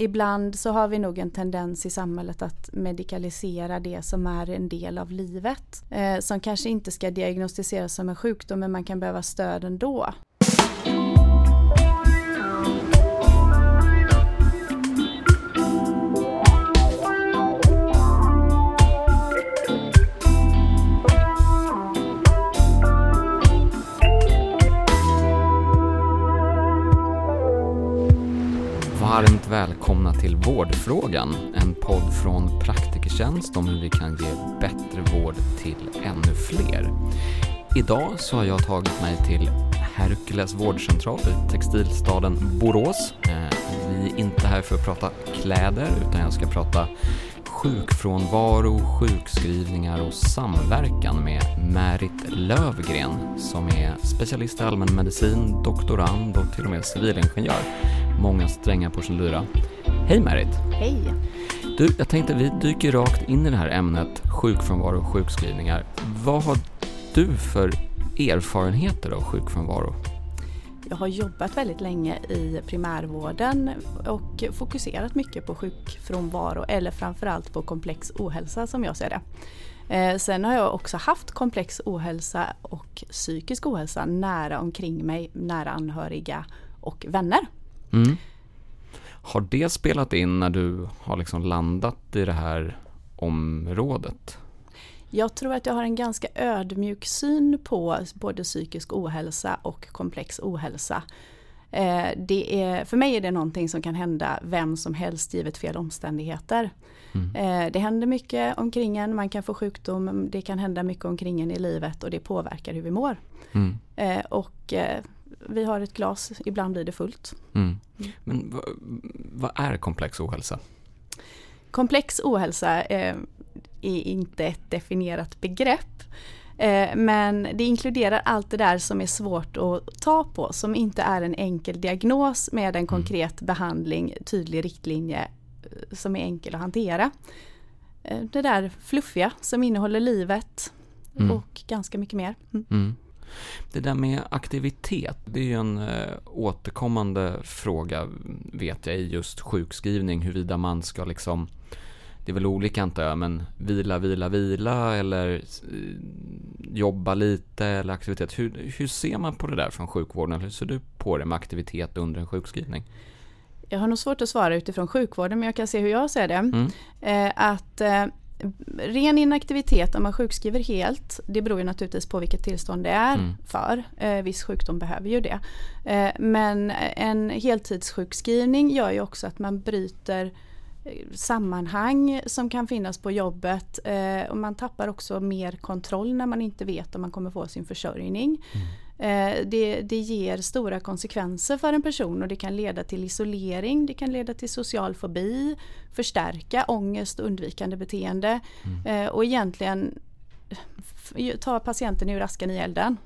ibland så har vi nog en tendens i samhället att medikalisera det som är en del av livet. Som kanske inte ska diagnostiseras som en sjukdom, men man kan behöva stöd ändå. Varmt välkomna till Vårdfrågan, en podd från Praktikertjänst om hur vi kan ge bättre vård till ännu fler. Idag så har jag tagit mig till Herkules vårdcentral i textilstaden Borås. Vi är inte här för att prata kläder, utan jag ska prata sjukfrånvaro, sjukskrivningar och samverkan med Märit Löfgren som är specialist i allmänmedicin, doktorand och till och med civilingenjör. Många strängar på sin lyra. Hej Märit! Hej! Du, jag tänkte vi dyker rakt in i det här ämnet sjukfrånvaro och sjukskrivningar. Vad har du för erfarenheter av sjukfrånvaro? Jag har jobbat väldigt länge i primärvården och fokuserat mycket på sjukfrånvaro eller framförallt på komplex ohälsa som jag ser det. Sen har jag också haft komplex ohälsa och psykisk ohälsa nära omkring mig, nära anhöriga och vänner. Mm. Har det spelat in när du har liksom landat i det här området? Jag tror att jag har en ganska ödmjuk syn på både psykisk ohälsa och komplex ohälsa. För mig är det någonting som kan hända vem som helst givet fel omständigheter. Det händer mycket omkring en, man kan få sjukdom, det kan hända mycket omkring en i livet och det påverkar hur vi mår. Vi har ett glas, ibland blir det fullt. Men vad är komplex ohälsa? Komplex ohälsa är inte ett definierat begrepp. Men det inkluderar allt det där som är svårt att ta på. Som inte är en enkel diagnos med en konkret behandling, tydlig riktlinje som är enkel att hantera. Det där fluffiga som innehåller livet och ganska mycket mer. Det där med aktivitet, det är ju en återkommande fråga vet jag i just sjukskrivning, huruvida man ska liksom, det är väl olika antar jag, men vila eller jobba lite eller aktivitet. Hur ser man på det där från sjukvården? Hur ser du på det med aktivitet under en sjukskrivning? Jag har nog svårt att svara utifrån sjukvården, men jag kan se hur jag ser det. Ren inaktivitet om man sjukskriver helt, det beror ju naturligtvis på vilket tillstånd det är för. Viss sjukdom behöver ju det. Men en heltidssjukskrivning gör ju också att man bryter sammanhang som kan finnas på jobbet. Och man tappar också mer kontroll när man inte vet om man kommer få sin försörjning. Det ger stora konsekvenser för en person och det kan leda till isolering, det kan leda till social fobi, förstärka ångest och undvikande beteende och egentligen ta patienten ur askan i elden.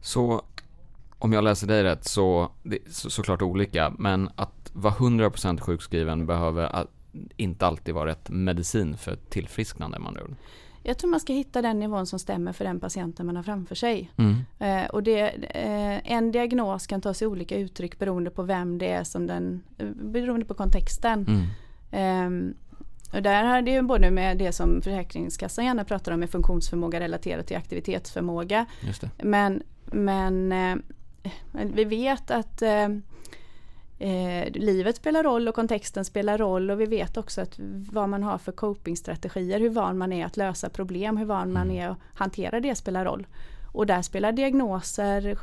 Så om jag läser dig rätt så det är såklart olika, men att vara 100% sjukskriven behöver inte alltid vara rätt medicin för tillfrisknande man gör. Jag tror man ska hitta den nivån som stämmer för den patienten man har framför sig. Och en diagnos kan ta sig olika uttryck beroende på vem det är som beroende på kontexten. Och där har det ju både med det som Försäkringskassan gärna pratar om med funktionsförmåga relaterat till aktivitetsförmåga. Just det. Men vi vet att livet spelar roll och kontexten spelar roll, och vi vet också att vad man har för copingstrategier, hur van man är att lösa problem, hur van man är att hantera det spelar roll. Och där spelar diagnoser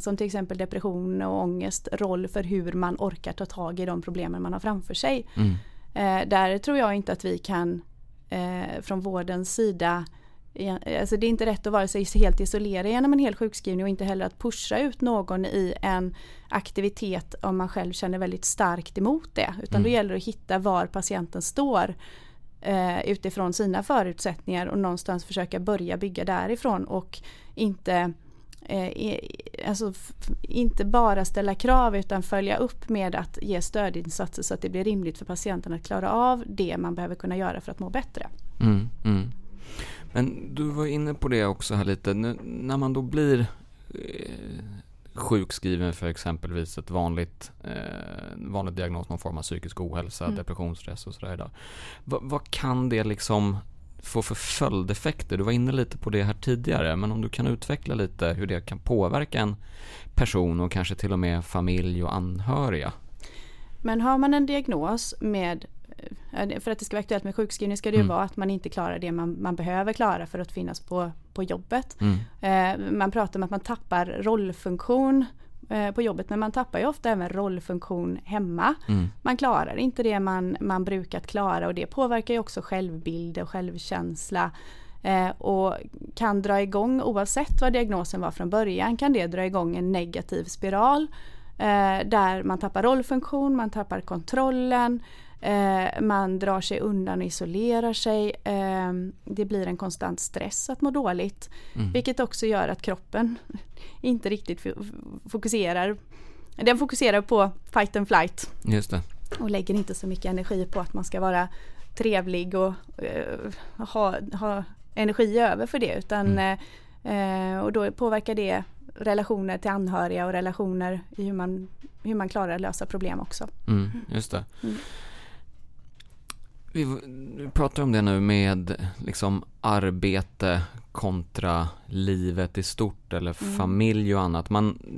som till exempel depression och ångest roll för hur man orkar ta tag i de problemen man har framför sig. Där tror jag inte att vi kan från vårdens sida, alltså det är inte rätt att vare sig helt isolera genom en hel sjukskrivning och inte heller att pusha ut någon i en aktivitet om man själv känner väldigt starkt emot det, utan då gäller det att hitta var patienten står utifrån sina förutsättningar och någonstans försöka börja bygga därifrån och inte bara ställa krav utan följa upp med att ge stödinsatser så att det blir rimligt för patienten att klara av det man behöver kunna göra för att må bättre. Men du var inne på det också här lite. När man då blir sjukskriven för exempelvis ett vanligt diagnos, någon form av psykisk ohälsa, depression, stress och sådär. Vad kan det liksom få för följdeffekter? Du var inne lite på det här tidigare, men om du kan utveckla lite hur det kan påverka en person och kanske till och med familj och anhöriga. Men har man en diagnos med, för att det ska vara aktuellt med sjukskrivning ska det ju vara att man inte klarar det man behöver klara för att finnas på jobbet. Man pratar om att man tappar rollfunktion på jobbet, men man tappar ju ofta även rollfunktion hemma. Man klarar inte det man brukat klara, och det påverkar ju också självbild och självkänsla och kan dra igång, oavsett vad diagnosen var från början, kan det dra igång en negativ spiral där man tappar rollfunktion, man tappar kontrollen, man drar sig undan och isolerar sig. Det blir en konstant stress att må dåligt. Vilket också gör att kroppen inte riktigt fokuserar. Den fokuserar på fight and flight. Just det. Och lägger inte så mycket energi på att man ska vara trevlig och ha energi över för det. Utan, och då påverkar det relationer till anhöriga och relationer i hur man klarar att lösa problem också. Just det. Vi pratar om det nu med liksom arbete kontra livet i stort eller familj och annat.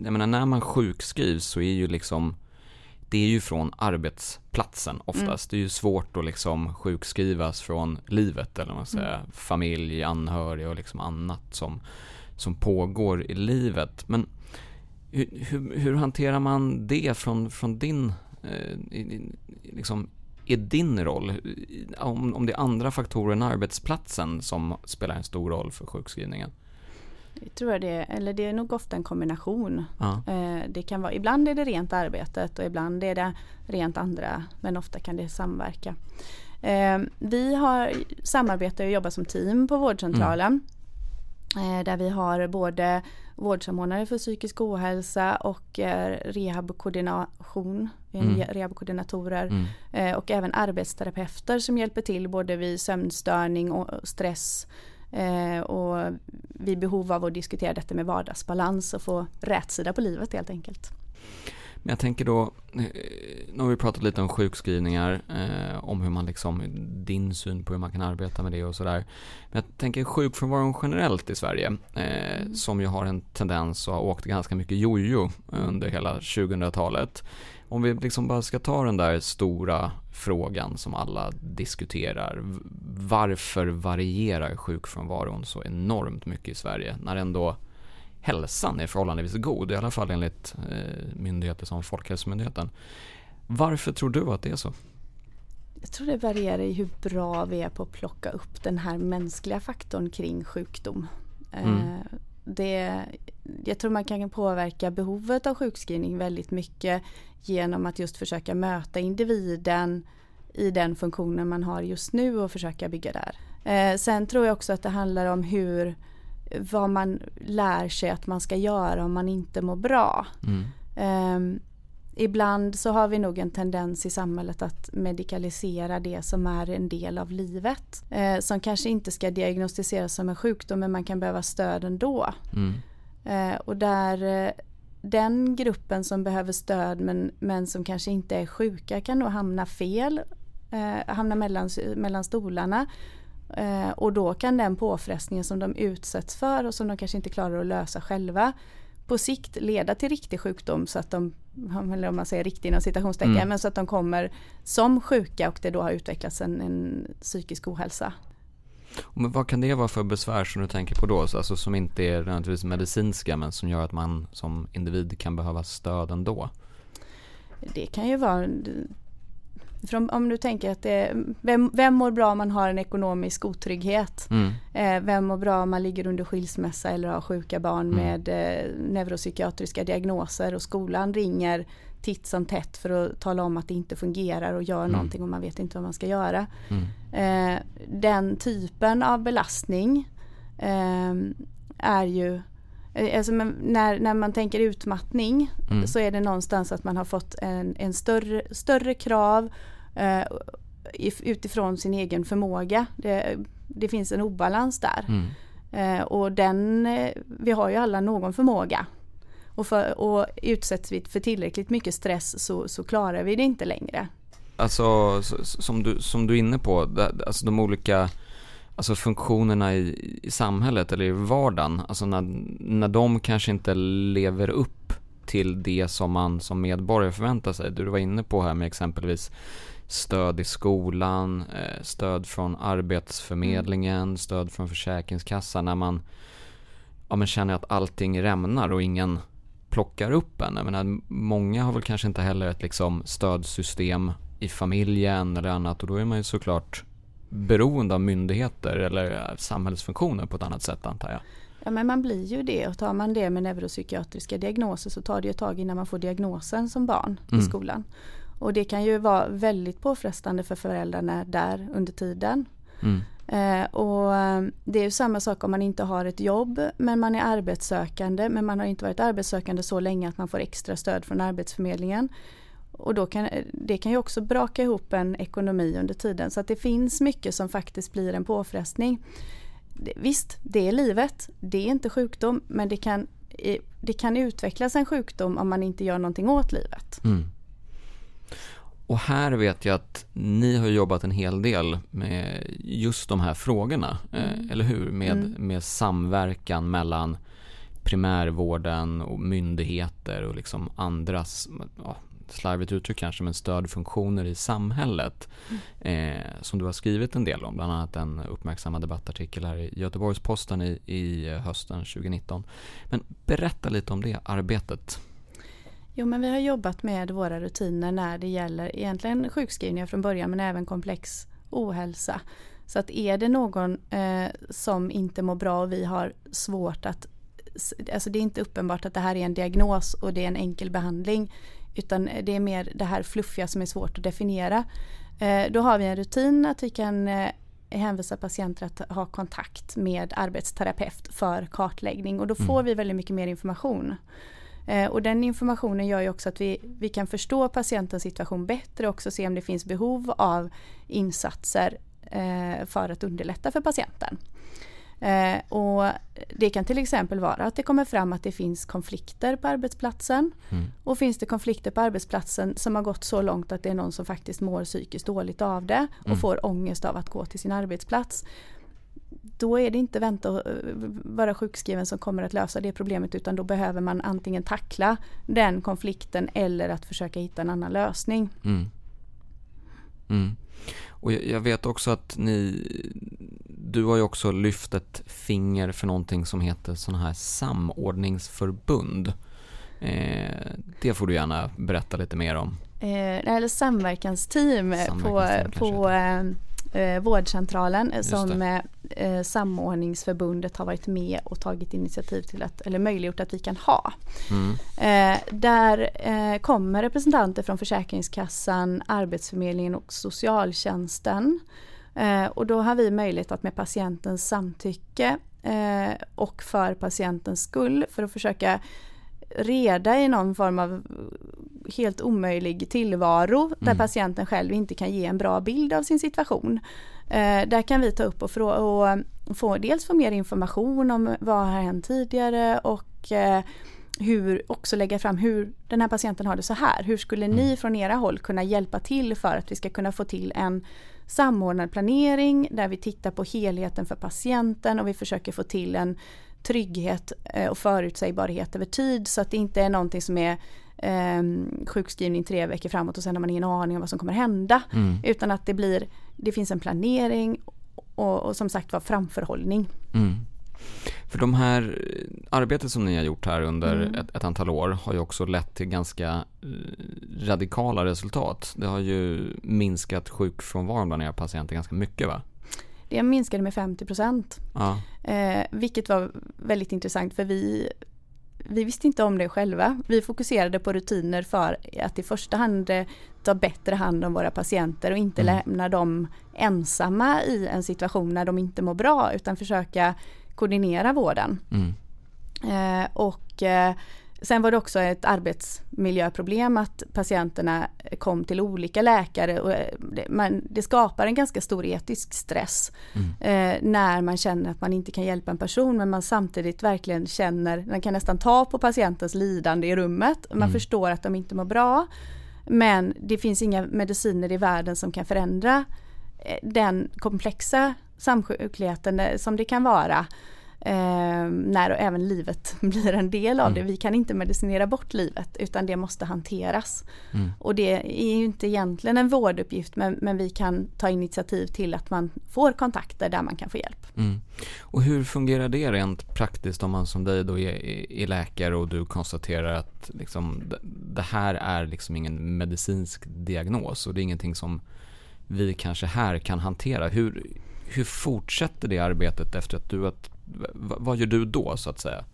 Jag menar, när man sjukskrivs så är ju liksom, det är ju från arbetsplatsen oftast. Det är ju svårt att liksom sjukskrivas från livet eller man säger familj, anhöriga och liksom annat som pågår i livet. Men hur hanterar man det från din liksom i din roll? Om det är andra faktorer än arbetsplatsen som spelar en stor roll för sjukskrivningen? Jag tror det är nog ofta en kombination. Ja. Det kan vara, ibland är det rent arbetet och ibland är det rent andra, men ofta kan det samverka. Vi samarbetar och jobbar som team på vårdcentralen. Där vi har både vårdsamordnare för psykisk ohälsa och rehabkoordination, rehabkoordinatorer och även arbetsterapeuter som hjälper till både vid sömnstörning och stress och vid behov av att diskutera detta med vardagsbalans och få rätsida på livet helt enkelt. Men jag tänker då, nu har vi pratat lite om sjukskrivningar, om hur man liksom, din syn på hur man kan arbeta med det och sådär. Men jag tänker sjukfrånvaron generellt i Sverige, som ju har en tendens att ha åkt ganska mycket jojo under hela 2000-talet. Om vi liksom bara ska ta den där stora frågan som alla diskuterar. Varför varierar sjukfrånvaron så enormt mycket i Sverige när ändå hälsan är förhållandevis god, i alla fall enligt myndigheter som Folkhälsomyndigheten. Varför tror du att det är så? Jag tror det varierar i hur bra vi är på att plocka upp den här mänskliga faktorn kring sjukdom. Jag tror man kan påverka behovet av sjukskrivning väldigt mycket genom att just försöka möta individen i den funktionen man har just nu och försöka bygga där. Sen tror jag också att det handlar om vad man lär sig att man ska göra om man inte mår bra. Ibland så har vi nog en tendens i samhället att medikalisera det som är en del av livet. Som kanske inte ska diagnostiseras som en sjukdom, men man kan behöva stöd ändå. Och där den gruppen som behöver stöd men som kanske inte är sjuka kan nog hamna fel. Hamna mellan stolarna. Och då kan den påfrestningen som de utsätts för och som de kanske inte klarar att lösa själva på sikt leda till riktig sjukdom, så att de, eller om man säger riktig inom citationstecken, men så att de kommer som sjuka och det då har utvecklats en psykisk ohälsa. Men vad kan det vara för besvär som du tänker på då, alltså som inte är nödvändigtvis medicinska men som gör att man som individ kan behöva stöd ändå? Det kan ju vara... Om du tänker att vem mår bra om man har en ekonomisk otrygghet? Vem mår bra om man ligger under skilsmässa eller har sjuka barn med neuropsykiatriska diagnoser och skolan ringer titt som tätt för att tala om att det inte fungerar och gör någonting och man vet inte vad man ska göra. Den typen av belastning är ju... Alltså, när man tänker utmattning så är det någonstans att man har fått en större krav utifrån sin egen förmåga. Det finns en obalans där. Och vi har ju alla någon förmåga. och utsätts vi för tillräckligt mycket stress så klarar vi det inte längre. Alltså som du är inne på, alltså de olika funktionerna i samhället eller i vardagen, alltså när de kanske inte lever upp till det som man som medborgare förväntar sig. Du var inne på här med exempelvis stöd i skolan, stöd från Arbetsförmedlingen, stöd från Försäkringskassan, när man känner att allting rämnar och ingen plockar upp en. Jag menar, många har väl kanske inte heller ett stödsystem i familjen eller annat, och då är man ju såklart beroende av myndigheter eller samhällsfunktioner på ett annat sätt, antar jag. Ja, men man blir ju det, och tar man det med neuropsykiatriska diagnoser så tar det ju ett tag innan man får diagnosen som barn i skolan. Och det kan ju vara väldigt påfrestande för föräldrarna där under tiden. Och det är ju samma sak om man inte har ett jobb men man är arbetssökande, men man har inte varit arbetssökande så länge att man får extra stöd från Arbetsförmedlingen. Och då det kan ju också braka ihop en ekonomi under tiden. Så att det finns mycket som faktiskt blir en påfrestning. Visst, det är livet. Det är inte sjukdom, men det kan utvecklas en sjukdom om man inte gör någonting åt livet. Mm. Och här vet jag att ni har jobbat en hel del med just de här frågorna, eller hur? Med samverkan mellan primärvården och myndigheter och andras, slarvigt uttryck kanske, men stödfunktioner i samhället, som du har skrivit en del om, bland annat en uppmärksammad debattartikel här i Göteborgs Posten i hösten 2019. Men berätta lite om det arbetet. Jo, men vi har jobbat med våra rutiner när det gäller egentligen sjukskrivningar från början, men även komplex ohälsa. Så att är det någon som inte mår bra och vi har svårt att, alltså det är inte uppenbart att det här är en diagnos och det är en enkel behandling, utan det är mer det här fluffiga som är svårt att definiera. Då har vi en rutin att vi kan hänvisa patienter att ha kontakt med arbetsterapeut för kartläggning, och då får vi väldigt mycket mer information. Och den informationen gör ju också att vi kan förstå patientens situation bättre och också se om det finns behov av insatser för att underlätta för patienten. Och det kan till exempel vara att det kommer fram att det finns konflikter på arbetsplatsen, och finns det konflikter på arbetsplatsen som har gått så långt att det är någon som faktiskt mår psykiskt dåligt av det och får ångest av att gå till sin arbetsplats, då är det inte vänta och vara sjukskriven som kommer att lösa det problemet, utan då behöver man antingen tackla den konflikten eller att försöka hitta en annan lösning. Och jag vet också att du har ju också lyft ett finger för någonting som heter sådana här samordningsförbund. Det får du gärna berätta lite mer om. Eller samverkansteam på vårdcentralen, som samordningsförbundet har varit med och tagit initiativ till att, eller möjliggjort att vi kan ha. Där kommer representanter från Försäkringskassan, Arbetsförmedlingen och socialtjänsten. Och då har vi möjlighet att med patientens samtycke och för patientens skull, för att försöka reda i någon form av helt omöjlig tillvaro där patienten själv inte kan ge en bra bild av sin situation. Där kan vi ta upp och få dels få mer information om vad har hänt tidigare, och hur också lägga fram hur den här patienten har det så här. Hur skulle ni från era håll kunna hjälpa till för att vi ska kunna få till en samordnad planering där vi tittar på helheten för patienten och vi försöker få till en trygghet och förutsägbarhet över tid, så att det inte är någonting som är sjukskrivning 3 veckor framåt och sen har man ingen aning om vad som kommer hända, utan att det finns en planering och som sagt var framförhållning. För de här arbetet som ni har gjort här under ett antal år har ju också lett till ganska radikala resultat. Det har ju minskat sjukfrånvaron bland era patienter ganska mycket, va? Det minskade med 50%. Ja. Vilket var väldigt intressant, för vi visste inte om det själva. Vi fokuserade på rutiner för att i första hand ta bättre hand om våra patienter och inte lämna dem ensamma i en situation när de inte mår bra, utan försöka koordinera vården. Och Sen var det också ett arbetsmiljöproblem att patienterna kom till olika läkare. Och det skapar en ganska stor etisk stress när man känner att man inte kan hjälpa en person. Men man samtidigt verkligen känner, man kan nästan ta på patientens lidande i rummet. Man förstår att de inte mår bra. Men det finns inga mediciner i världen som kan förändra den komplexa samsjukligheten som det kan vara. När och även livet blir en del av det. Vi kan inte medicinera bort livet, utan det måste hanteras. Och det är ju inte egentligen en vårduppgift, men vi kan ta initiativ till att man får kontakter där man kan få hjälp. Och hur fungerar det rent praktiskt om man som dig då är läkare och du konstaterar att liksom, det här är liksom ingen medicinsk diagnos och det är ingenting som vi kanske här kan hantera. Hur fortsätter det arbetet efter att vad gör du då så att säga?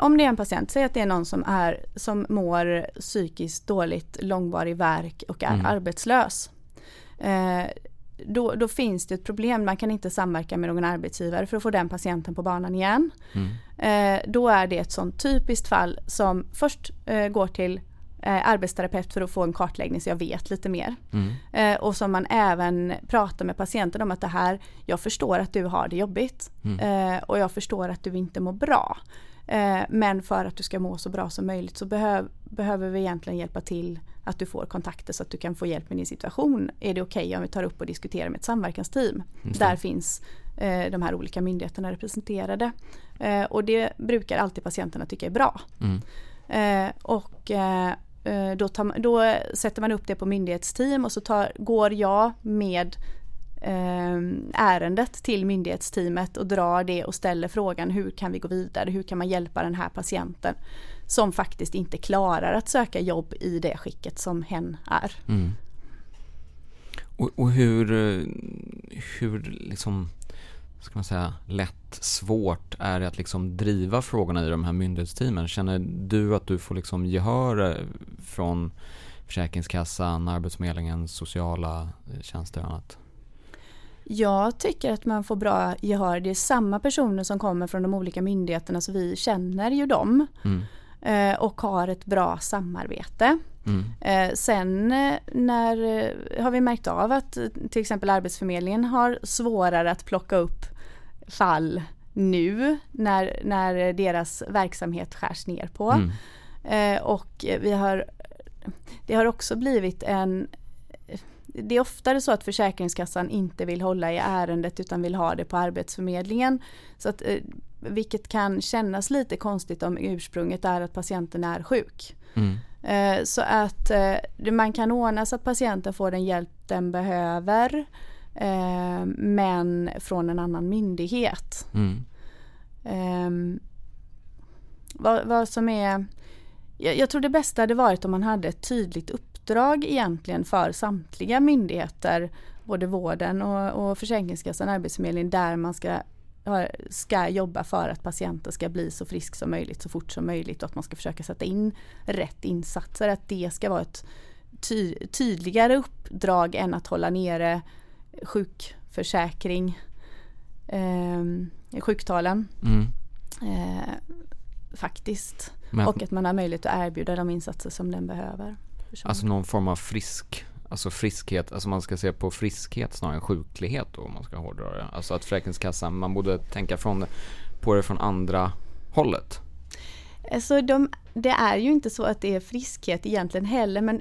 Om det är en patient, säg att det är någon som mår psykiskt dåligt, långvarig värk och är arbetslös. Då finns det ett problem. Man kan inte samverka med någon arbetsgivare för att få den patienten på banan igen. Då är det ett sånt typiskt fall som först går till arbetsterapeut för att få en kartläggning så jag vet lite mer. Och som man även pratar med patienten om att det här, jag förstår att du har det jobbigt och jag förstår att du inte mår bra. Men för att du ska må så bra som möjligt så behöver vi egentligen hjälpa till att du får kontakter så att du kan få hjälp med din situation. Är det okej om vi tar upp och diskuterar med ett samverkansteam? Där finns de här olika myndigheterna representerade. Och det brukar alltid patienterna tycka är bra. Då sätter man upp det på myndighetsteam och så går jag med ärendet till myndighetsteamet och drar det och ställer frågan hur kan vi gå vidare, hur kan man hjälpa den här patienten som faktiskt inte klarar att söka jobb i det skicket som hen är. Och hur liksom, ska man säga, lätt, svårt är det att liksom driva frågorna i de här myndighetsteamen? Känner du att du får liksom gehör från Försäkringskassan, Arbetsförmedlingen, sociala tjänster och annat? Jag tycker att man får bra gehör. Det är samma personer som kommer från de olika myndigheterna, så vi känner ju dem och har ett bra samarbete. Sen när har vi märkt av att till exempel Arbetsförmedlingen har svårare att plocka upp fall nu när deras verksamhet skärs ner på. Och det har också blivit det är oftare så att Försäkringskassan inte vill hålla i ärendet utan vill ha det på Arbetsförmedlingen. Så att, vilket kan kännas lite konstigt om ursprunget är att patienten är sjuk. Så att man kan ordna så att patienten får den hjälp den behöver men från en annan myndighet. Vad som är, jag tror det bästa hade varit om man hade ett tydligt uppdrag egentligen för samtliga myndigheter, både vården och Försäkringskassan, Arbetsförmedlingen, där man ska jobba för att patienten ska bli så frisk som möjligt så fort som möjligt och att man ska försöka sätta in rätt insatser. Att det ska vara ett tydligare uppdrag än att hålla nere sjukförsäkring, sjuktalen faktiskt. Och att man har möjlighet att erbjuda de insatser som den behöver. Alltså någon form av friskhet, alltså man ska se på friskhet snarare än sjuklighet då, om man ska hårdra det. Alltså att Försäkringskassan, man borde tänka på det från andra hållet. Alltså det är ju inte så att det är friskhet egentligen heller, men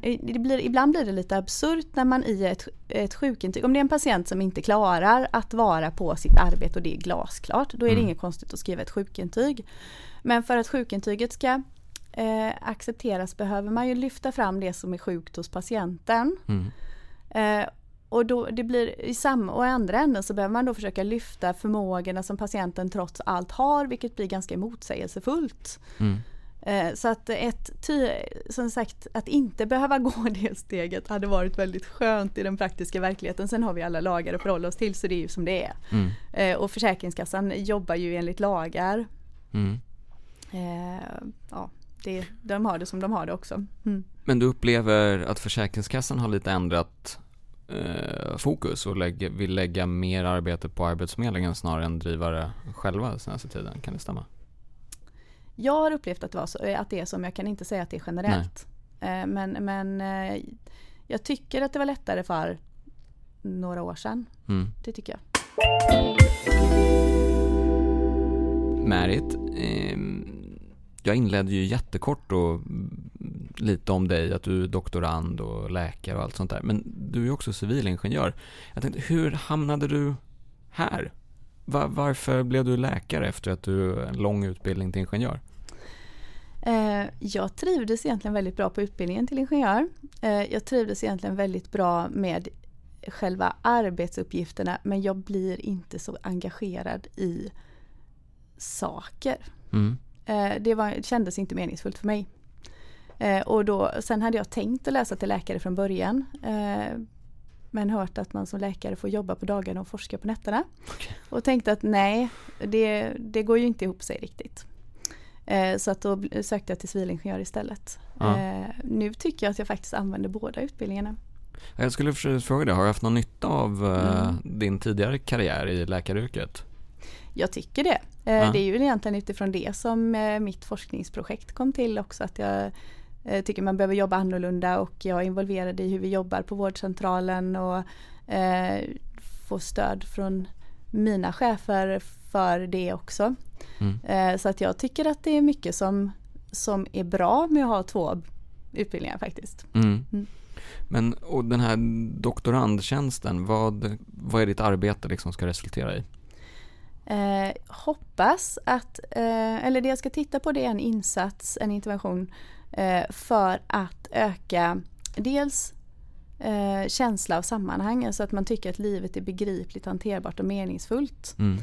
ibland blir det lite absurt när man i ett sjukintyg, om det är en patient som inte klarar att vara på sitt arbete och det är glasklart, då är det inget konstigt att skriva ett sjukintyg. Men för att sjukintyget ska accepteras behöver man ju lyfta fram det som är sjukt hos patienten. Och då det blir och i andra änden så behöver man då försöka lyfta förmågorna som patienten trots allt har, vilket blir ganska motsägelsefullt. Så att som sagt, att inte behöva gå det steget hade varit väldigt skönt i den praktiska verkligheten. Sen har vi alla lagar att förhålla oss till, så det är ju som det är. Och Försäkringskassan jobbar ju enligt lagar. Ja. De har det som de har det också. Men du upplever att Försäkringskassan har lite ändrat fokus och vill lägga mer arbete på Arbetsförmedlingen snarare än driva det själva senaste tiden. Kan det stämma? Jag har upplevt att det, att det är som, jag kan inte säga att det är generellt. Men jag tycker att det var lättare för några år sedan. Mm. Det tycker jag. Märit, jag inledde ju jättekort och lite om dig, att du är doktorand och läkare och allt sånt där. Men du är också civilingenjör. Jag tänkte, hur hamnade du här? Varför blev du läkare efter att du en lång utbildning till ingenjör? Jag trivdes egentligen väldigt bra på utbildningen till ingenjör. Jag trivdes egentligen väldigt bra med själva arbetsuppgifterna, men jag blir inte så engagerad i saker. Mm. Det kändes inte meningsfullt för mig. Och då, sen hade jag tänkt att läsa till läkare från början, men hört att man som läkare får jobba på dagarna och forska på nätterna. Okay. Och tänkte att nej, det går ju inte ihop sig riktigt. Så att då sökte jag till civilingenjör istället. Nu tycker jag att jag faktiskt använder båda utbildningarna. Jag skulle fråga dig, har du haft någon nytta av din tidigare karriär i läkaryrket? Jag tycker det. Det är ju egentligen utifrån det som mitt forskningsprojekt kom till också, att jag tycker man behöver jobba annorlunda, och jag är involverad i hur vi jobbar på vårdcentralen och får stöd från mina chefer för det också. Mm. Så att jag tycker att det är mycket som är bra med att ha två utbildningar faktiskt. Mm. Mm. Men och den här doktorandtjänsten, vad är ditt arbete liksom ska resultera i? Hoppas att, eller det jag ska titta på, det är en insats, en intervention för att öka dels känsla av sammanhang, alltså att man tycker att livet är begripligt, hanterbart och meningsfullt. Mm.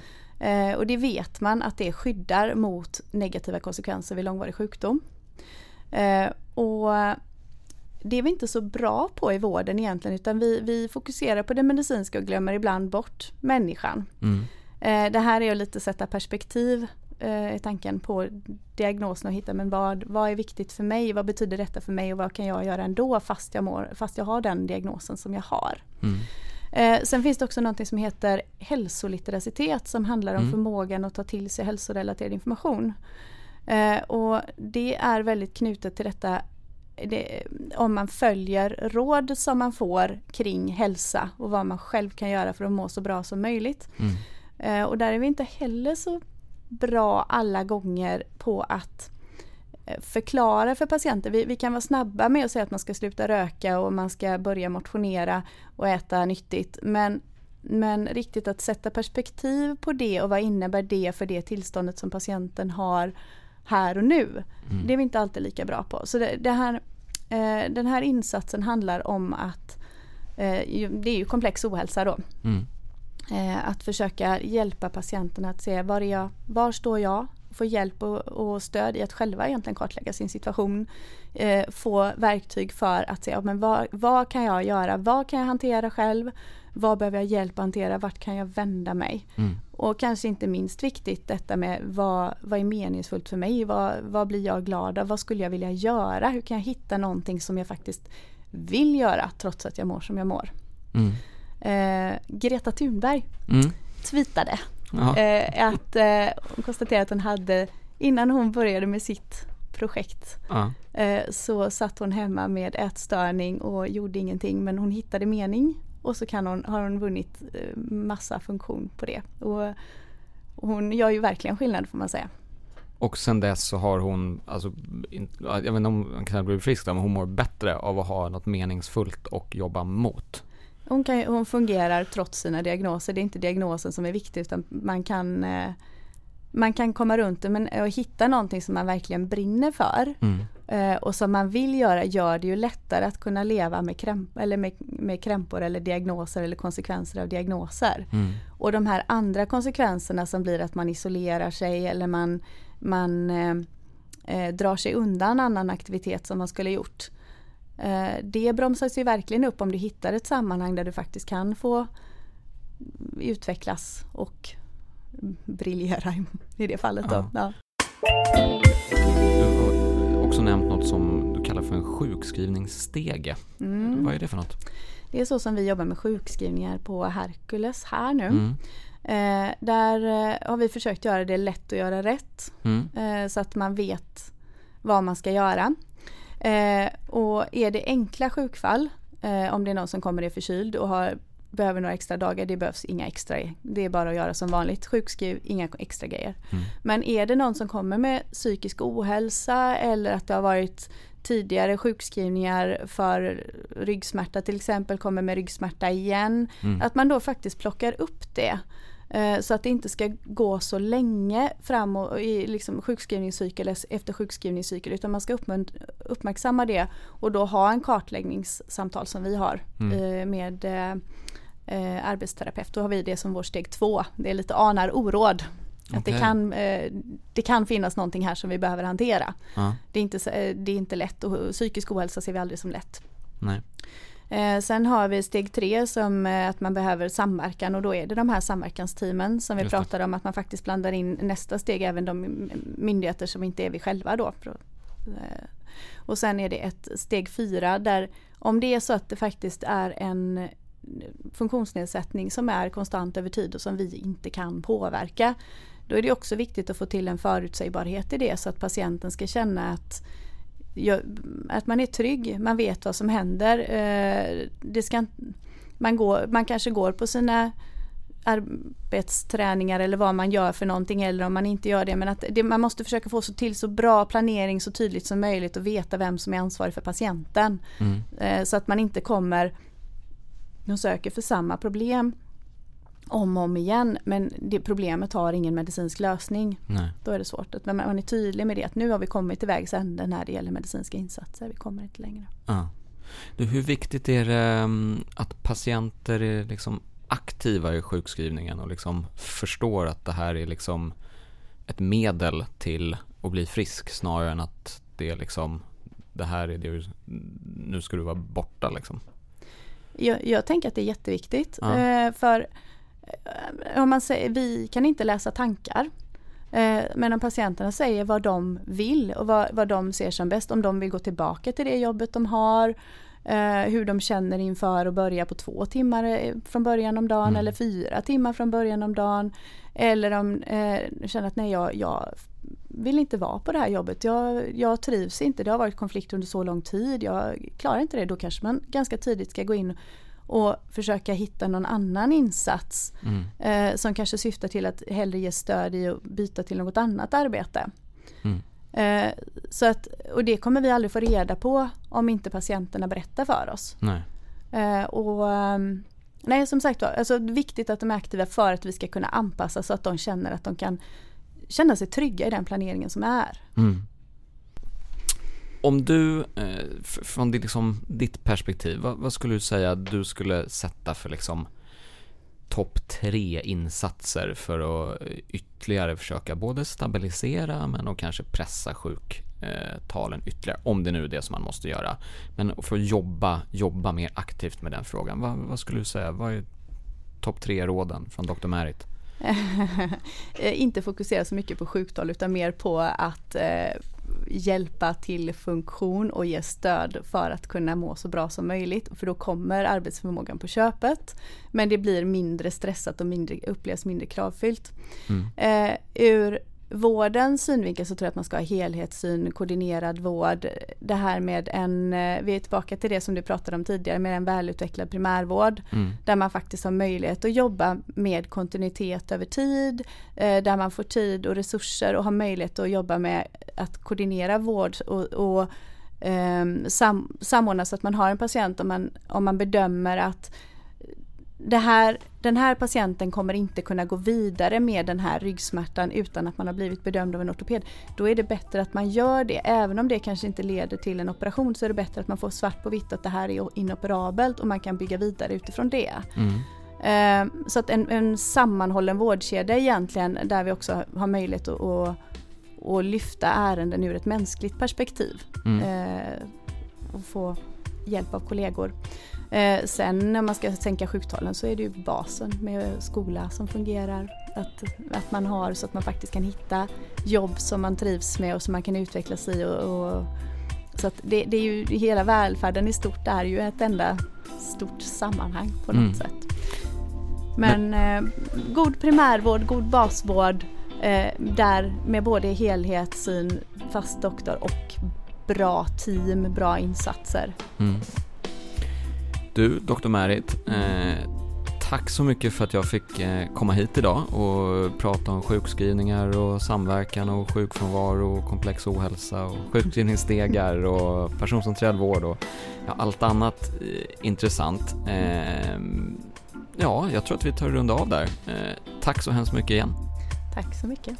Och det vet man att det skyddar mot negativa konsekvenser vid långvarig sjukdom. Och det är vi inte så bra på i vården egentligen, utan vi fokuserar på det medicinska och glömmer ibland bort människan. Mm. Det här är att lite sätta perspektiv i tanken på diagnosen och hitta, men vad är viktigt för mig, vad betyder detta för mig och vad kan jag göra ändå fast jag har den diagnosen som jag har. Mm. Sen finns det också något som heter hälsolitteracitet, som handlar om förmågan att ta till sig hälsorelaterad information. Och det är väldigt knutet till detta, om man följer råd som man får kring hälsa och vad man själv kan göra för att må så bra som möjligt. Mm. Och där är vi inte heller så bra alla gånger på att förklara för patienter. Vi kan vara snabba med att säga att man ska sluta röka och man ska börja motionera och äta nyttigt. Men riktigt att sätta perspektiv på det och vad innebär det för det tillståndet som patienten har här och nu. Mm. Det är vi inte alltid lika bra på. Så den här insatsen handlar om att det är ju komplex ohälsa då. Mm. Att försöka hjälpa patienterna att se var står jag, få hjälp och stöd i att själva egentligen kartlägga sin situation, få verktyg för att se men vad kan jag göra, vad kan jag hantera själv, vad behöver jag hjälp att hantera, vart kan jag vända mig. Mm. Och kanske inte minst viktigt detta med vad är meningsfullt för mig, vad blir jag glad av, vad skulle jag vilja göra, hur kan jag hitta någonting som jag faktiskt vill göra trots att jag mår som jag mår. Mm. Greta Thunberg tweetade att hon konstaterade att hon hade, innan hon började med sitt projekt, så satt hon hemma med ätstörning och gjorde ingenting, men hon hittade mening och så har hon vunnit massa funktion på det, och hon gör ju verkligen skillnad, får man säga. Och sen dess så har hon, alltså, jag vet inte om hon kan bli frisk, men hon mår bättre av att ha något meningsfullt och jobba mot. Hon fungerar trots sina diagnoser. Det är inte diagnosen som är viktig, utan man kan komma runt det, men att hitta någonting som man verkligen brinner för och som man vill göra, gör det ju lättare att kunna leva med krämpor eller diagnoser eller konsekvenser av diagnoser. Mm. Och de här andra konsekvenserna som blir att man isolerar sig eller man drar sig undan annan aktivitet som man skulle ha gjort. Det bromsas ju verkligen upp om du hittar ett sammanhang där du faktiskt kan få utvecklas och briljera i det fallet då. Ja. Du har också nämnt något som du kallar för en sjukskrivningsstege. Vad är det för något? Det är så som vi jobbar med sjukskrivningar på Herkules här nu. Där har vi försökt göra det lätt att göra rätt. Så att man vet vad man ska göra. Och är det enkla sjukfall, om det är någon som kommer i förkyld och behöver några extra dagar, det behövs inga extra. Det är bara att göra som vanligt. Sjukskriv, inga extra grejer. Men är det någon som kommer med psykisk ohälsa eller att det har varit tidigare sjukskrivningar för ryggsmärta till exempel, kommer med ryggsmärta igen, att man då faktiskt plockar upp det. Så att det inte ska gå så länge fram och i liksom sjukskrivningscykel efter sjukskrivningscykel, utan man ska uppmärksamma det och då ha en kartläggningssamtal som vi har med arbetsterapeut. Då har vi det som vår steg 2. Det är lite anar oråd. Att det kan finnas någonting här som vi behöver hantera. Det är inte lätt, och psykisk ohälsa ser vi aldrig som lätt. Nej. Sen har vi steg 3 som att man behöver samverkan, och då är det de här samverkansteamen som vi pratade om, att man faktiskt blandar in nästa steg, även de myndigheter som inte är vi själva då. Och sen är det ett steg 4 där, om det är så att det faktiskt är en funktionsnedsättning som är konstant över tid och som vi inte kan påverka, då är det också viktigt att få till en förutsägbarhet i det, så att patienten ska känna att man är trygg, man vet vad som händer. Man kanske går på sina arbetsträningar eller vad man gör för någonting, eller om man inte gör det, men att man måste försöka få så bra planering så tydligt som möjligt och veta vem som är ansvarig för patienten. Så att man inte de söker för samma problem om och om igen, men det problemet har ingen medicinsk lösning. Nej. Då är det svårt. Men man är tydlig med det, att nu har vi kommit till vägs ände när det gäller medicinska insatser. Vi kommer inte längre. Ja. Du, hur viktigt är det att patienter är liksom aktiva i sjukskrivningen och liksom förstår att det här är liksom ett medel till att bli frisk, snarare än att det är liksom, det här är det, nu ska du vara borta liksom? Jag tänker att det är jätteviktigt. För om man säger, vi kan inte läsa tankar, men om patienterna säger vad de vill och vad de ser som bäst, om de vill gå tillbaka till det jobbet de har, hur de känner inför att börja på 2 timmar från början om dagen eller 4 timmar från början om dagen, eller om känner att nej, jag vill inte vara på det här jobbet, jag trivs inte, det har varit konflikt under så lång tid, jag klarar inte det, då kanske man ganska tidigt ska gå in och försöka hitta någon annan insats som kanske syftar till att hellre ge stöd i att byta till något annat arbete. Så att, och det kommer vi aldrig få reda på om inte patienterna berättar för oss. Nej. Som sagt, alltså, viktigt att de är aktiva för att vi ska kunna anpassa, så att de känner att de kan känna sig trygga i den planeringen som är. Om du, från ditt perspektiv, vad skulle du säga att du skulle sätta för topp 3 insatser för att ytterligare försöka både stabilisera men och kanske pressa sjuktalen ytterligare, om det nu är det som man måste göra, men för att jobba mer aktivt med den frågan? Vad skulle du säga, vad är topp 3-råden från Dr. Märit? Inte fokusera så mycket på sjuktal, utan mer på att hjälpa till funktion och ge stöd för att kunna må så bra som möjligt, för då kommer arbetsförmågan på köpet, men det blir mindre stressat och upplevs mindre kravfyllt. Ur vårdens synvinkel så tror jag att man ska ha helhetssyn, koordinerad vård, det här med vi är tillbaka till det som du pratade om tidigare, med en välutvecklad primärvård där man faktiskt har möjlighet att jobba med kontinuitet över tid, där man får tid och resurser och har möjlighet att jobba med att koordinera vård och samordna, så att man har en patient, om man bedömer att den här patienten kommer inte kunna gå vidare med den här ryggsmärtan utan att man har blivit bedömd av en ortoped, då är det bättre att man gör det. Även om det kanske inte leder till en operation, så är det bättre att man får svart på vitt att det här är inoperabelt och man kan bygga vidare utifrån det. Så att en sammanhållen vårdkedja egentligen, där vi också har möjlighet att lyfta ärenden ur ett mänskligt perspektiv och få hjälp av kollegor. Sen när man ska sänka sjuktalen så är det ju basen med skola som fungerar, att man har, så att man faktiskt kan hitta jobb som man trivs med och som man kan utvecklas i och, och, Så att det är ju, hela välfärden i stort, det är ju ett enda stort sammanhang på något sätt. Men god primärvård, god basvård, där med både helhetssyn, fast doktor och bra team, bra insatser. Mm. Du, doktor Märit, tack så mycket för att jag fick komma hit idag och prata om sjukskrivningar och samverkan och sjukfrånvaro och komplex ohälsa och sjukskrivningsstegar och personcentrerad vård och allt annat intressant. Ja, jag tror att vi tar runda av där. Tack så hemskt mycket igen. Tack så mycket.